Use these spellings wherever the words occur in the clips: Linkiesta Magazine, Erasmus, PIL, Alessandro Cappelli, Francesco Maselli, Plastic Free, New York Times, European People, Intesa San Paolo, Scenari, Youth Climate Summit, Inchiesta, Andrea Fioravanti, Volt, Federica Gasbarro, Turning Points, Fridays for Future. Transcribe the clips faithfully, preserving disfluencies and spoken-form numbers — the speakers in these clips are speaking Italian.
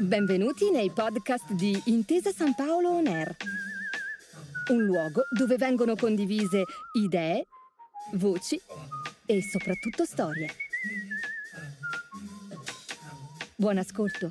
Benvenuti nei podcast di Intesa San Paolo On Air, un luogo dove vengono condivise idee, voci e soprattutto storie. Buon ascolto.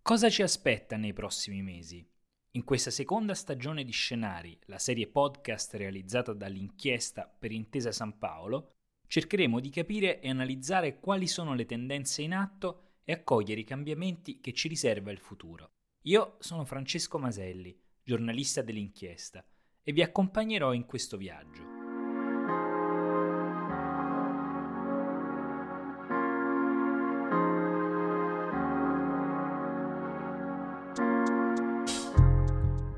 Cosa ci aspetta nei prossimi mesi? In questa seconda stagione di Scenari, la serie podcast realizzata da Linkiesta per Intesa San Paolo, cercheremo di capire e analizzare quali sono le tendenze in atto e accogliere i cambiamenti che ci riserva il futuro. Io sono Francesco Maselli, giornalista dell'Inchiesta, e vi accompagnerò in questo viaggio.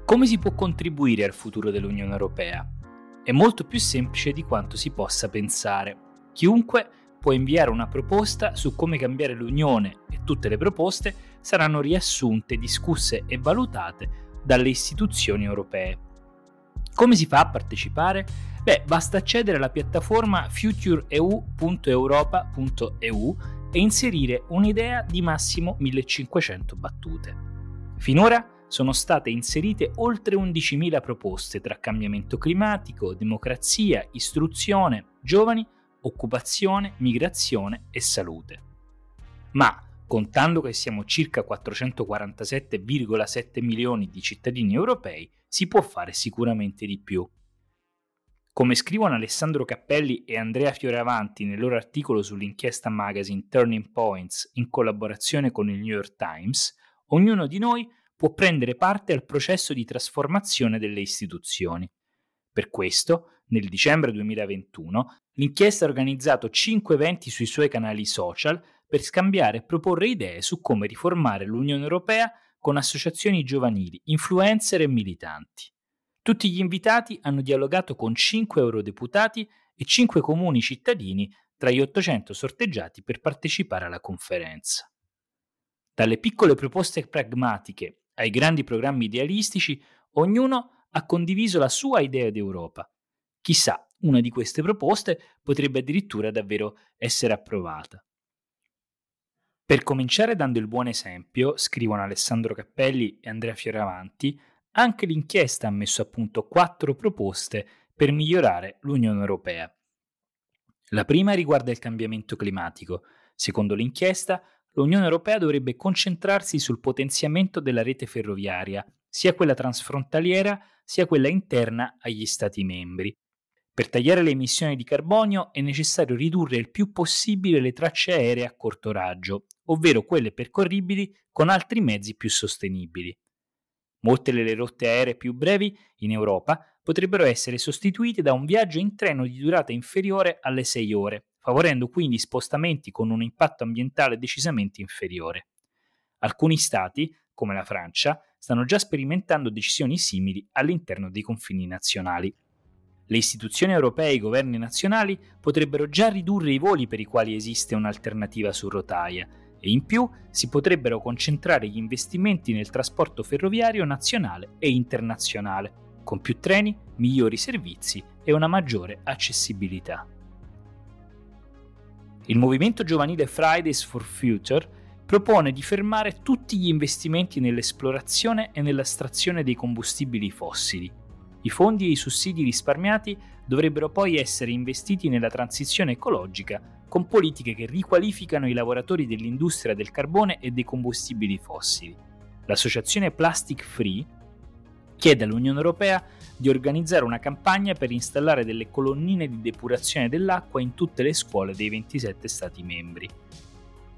Come si può contribuire al futuro dell'Unione Europea? È molto più semplice di quanto si possa pensare. Chiunque può inviare una proposta su come cambiare l'Unione e tutte le proposte saranno riassunte, discusse e valutate dalle istituzioni europee. Come si fa a partecipare? Beh, basta accedere alla piattaforma future e u punto europa punto e u e inserire un'idea di massimo millecinquecento battute. Finora sono state inserite oltre undicimila proposte tra cambiamento climatico, democrazia, istruzione, giovani, occupazione, migrazione e salute. Ma, contando che siamo circa quattrocentoquarantasette virgola sette milioni di cittadini europei, si può fare sicuramente di più. Come scrivono Alessandro Cappelli e Andrea Fioravanti nel loro articolo sull'Inchiesta Magazine Turning Points in collaborazione con il New York Times, ognuno di noi può prendere parte al processo di trasformazione delle istituzioni. Per questo, nel dicembre duemilaventuno, l'Inchiesta ha organizzato cinque eventi sui suoi canali social per scambiare e proporre idee su come riformare l'Unione Europea con associazioni giovanili, influencer e militanti. Tutti gli invitati hanno dialogato con cinque eurodeputati e cinque comuni cittadini tra gli ottocento sorteggiati per partecipare alla conferenza. Dalle piccole proposte pragmatiche ai grandi programmi idealistici, ognuno ha condiviso la sua idea d'Europa. Chissà, una di queste proposte potrebbe addirittura davvero essere approvata. Per cominciare dando il buon esempio, scrivono Alessandro Cappelli e Andrea Fioravanti, anche l'Inchiesta ha messo a punto quattro proposte per migliorare l'Unione Europea. La prima riguarda il cambiamento climatico. Secondo l'Inchiesta, l'Unione Europea dovrebbe concentrarsi sul potenziamento della rete ferroviaria, sia quella transfrontaliera sia quella interna agli Stati membri. Per tagliare le emissioni di carbonio è necessario ridurre il più possibile le tracce aeree a corto raggio, ovvero quelle percorribili con altri mezzi più sostenibili. Molte delle rotte aeree più brevi in Europa potrebbero essere sostituite da un viaggio in treno di durata inferiore alle sei ore, favorendo quindi spostamenti con un impatto ambientale decisamente inferiore. Alcuni stati, come la Francia, stanno già sperimentando decisioni simili all'interno dei confini nazionali. Le istituzioni europee e i governi nazionali potrebbero già ridurre i voli per i quali esiste un'alternativa su rotaia e in più si potrebbero concentrare gli investimenti nel trasporto ferroviario nazionale e internazionale, con più treni, migliori servizi e una maggiore accessibilità. Il movimento giovanile Fridays for Future propone di fermare tutti gli investimenti nell'esplorazione e nell'estrazione dei combustibili fossili. I fondi e i sussidi risparmiati dovrebbero poi essere investiti nella transizione ecologica con politiche che riqualificano i lavoratori dell'industria del carbone e dei combustibili fossili. L'associazione Plastic Free chiede all'Unione Europea di organizzare una campagna per installare delle colonnine di depurazione dell'acqua in tutte le scuole dei ventisette Stati membri.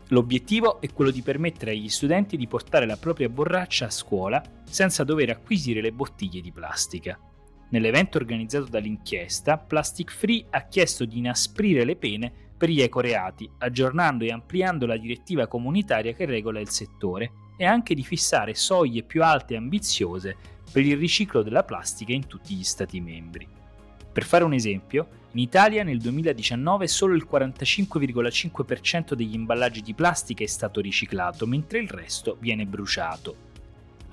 L'obiettivo è quello di permettere agli studenti di portare la propria borraccia a scuola senza dover acquisire le bottiglie di plastica. Nell'evento organizzato dall'Inchiesta, Plastic Free ha chiesto di inasprire le pene per gli ecoreati, aggiornando e ampliando la direttiva comunitaria che regola il settore, e anche di fissare soglie più alte e ambiziose per il riciclo della plastica in tutti gli Stati membri. Per fare un esempio, in Italia nel duemiladiciannove solo il quarantacinque virgola cinque per cento degli imballaggi di plastica è stato riciclato, mentre il resto viene bruciato.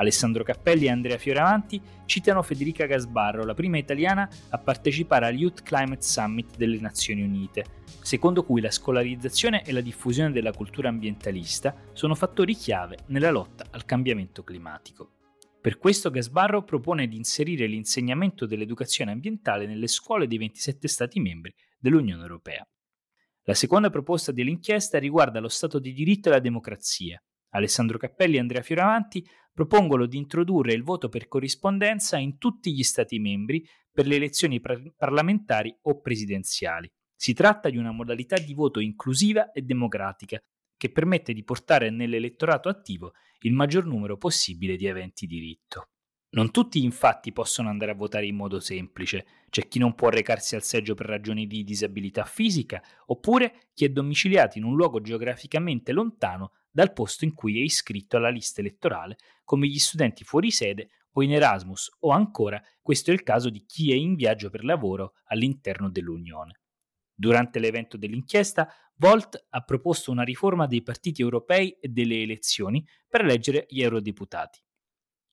Alessandro Cappelli e Andrea Fioravanti citano Federica Gasbarro, la prima italiana a partecipare al Youth Climate Summit delle Nazioni Unite, secondo cui la scolarizzazione e la diffusione della cultura ambientalista sono fattori chiave nella lotta al cambiamento climatico. Per questo Gasbarro propone di inserire l'insegnamento dell'educazione ambientale nelle scuole dei ventisette Stati membri dell'Unione Europea. La seconda proposta dell'inchiesta riguarda lo Stato di diritto e la democrazia. Alessandro Cappelli e Andrea Fioravanti propongono di introdurre il voto per corrispondenza in tutti gli Stati membri per le elezioni parlamentari o presidenziali. Si tratta di una modalità di voto inclusiva e democratica che permette di portare nell'elettorato attivo il maggior numero possibile di aventi diritto. Non tutti infatti possono andare a votare in modo semplice, c'è chi non può recarsi al seggio per ragioni di disabilità fisica, oppure chi è domiciliato in un luogo geograficamente lontano dal posto in cui è iscritto alla lista elettorale, come gli studenti fuori sede o in Erasmus, o ancora questo è il caso di chi è in viaggio per lavoro all'interno dell'Unione. Durante l'evento dell'inchiesta, Volt ha proposto una riforma dei partiti europei e delle elezioni per eleggere gli eurodeputati.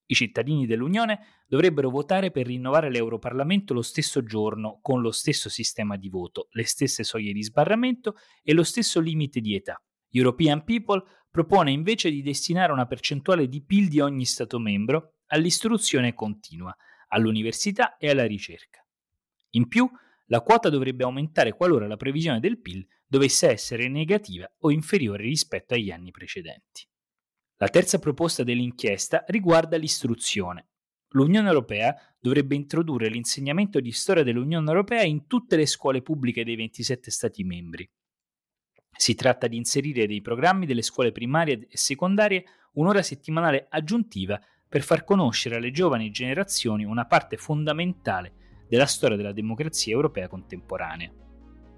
I cittadini dell'Unione dovrebbero votare per rinnovare l'Europarlamento lo stesso giorno, con lo stesso sistema di voto, le stesse soglie di sbarramento e lo stesso limite di età. European People propone invece di destinare una percentuale di P I L di ogni Stato membro all'istruzione continua, all'università e alla ricerca. In più, la quota dovrebbe aumentare qualora la previsione del P I L dovesse essere negativa o inferiore rispetto agli anni precedenti. La terza proposta dell'inchiesta riguarda l'istruzione. L'Unione Europea dovrebbe introdurre l'insegnamento di storia dell'Unione Europea in tutte le scuole pubbliche dei ventisette Stati membri. Si tratta di inserire nei programmi delle scuole primarie e secondarie un'ora settimanale aggiuntiva per far conoscere alle giovani generazioni una parte fondamentale della storia della democrazia europea contemporanea.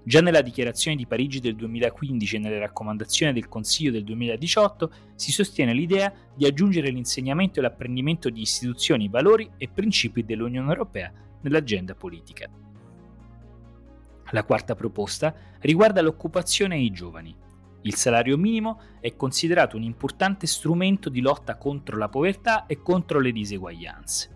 Già nella dichiarazione di Parigi del duemilaquindici e nelle raccomandazioni del Consiglio del duemiladiciotto si sostiene l'idea di aggiungere l'insegnamento e l'apprendimento di istituzioni, valori e principi dell'Unione Europea nell'agenda politica. La quarta proposta riguarda l'occupazione e i giovani. Il salario minimo è considerato un importante strumento di lotta contro la povertà e contro le diseguaglianze.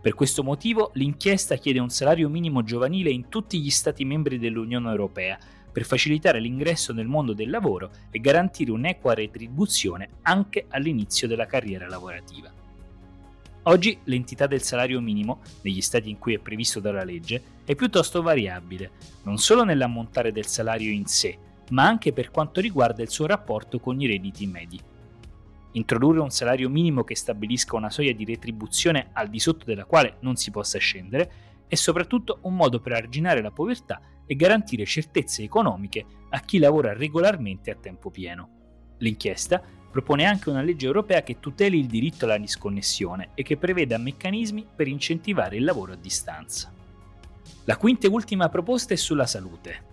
Per questo motivo l'inchiesta chiede un salario minimo giovanile in tutti gli Stati membri dell'Unione Europea per facilitare l'ingresso nel mondo del lavoro e garantire un'equa retribuzione anche all'inizio della carriera lavorativa. Oggi l'entità del salario minimo, negli Stati in cui è previsto dalla legge, è piuttosto variabile, non solo nell'ammontare del salario in sé, ma anche per quanto riguarda il suo rapporto con i redditi medi. Introdurre un salario minimo che stabilisca una soglia di retribuzione al di sotto della quale non si possa scendere è soprattutto un modo per arginare la povertà e garantire certezze economiche a chi lavora regolarmente a tempo pieno. L'inchiesta propone anche una legge europea che tuteli il diritto alla disconnessione e che preveda meccanismi per incentivare il lavoro a distanza. La quinta e ultima proposta è sulla salute.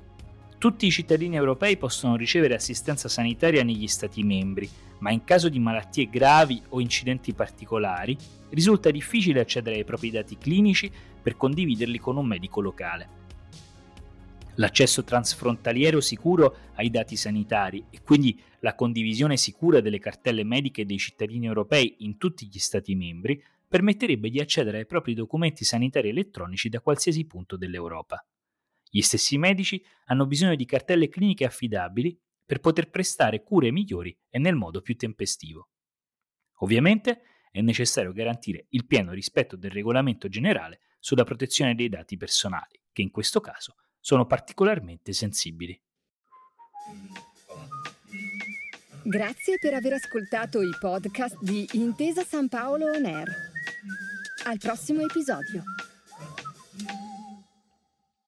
Tutti i cittadini europei possono ricevere assistenza sanitaria negli Stati membri, ma in caso di malattie gravi o incidenti particolari risulta difficile accedere ai propri dati clinici per condividerli con un medico locale. L'accesso transfrontaliero sicuro ai dati sanitari e quindi la condivisione sicura delle cartelle mediche dei cittadini europei in tutti gli Stati membri permetterebbe di accedere ai propri documenti sanitari elettronici da qualsiasi punto dell'Europa. Gli stessi medici hanno bisogno di cartelle cliniche affidabili per poter prestare cure migliori e nel modo più tempestivo. Ovviamente è necessario garantire il pieno rispetto del regolamento generale sulla protezione dei dati personali, che in questo caso sono particolarmente sensibili. Grazie per aver ascoltato i podcast di Intesa San Paolo On Air. Al prossimo episodio.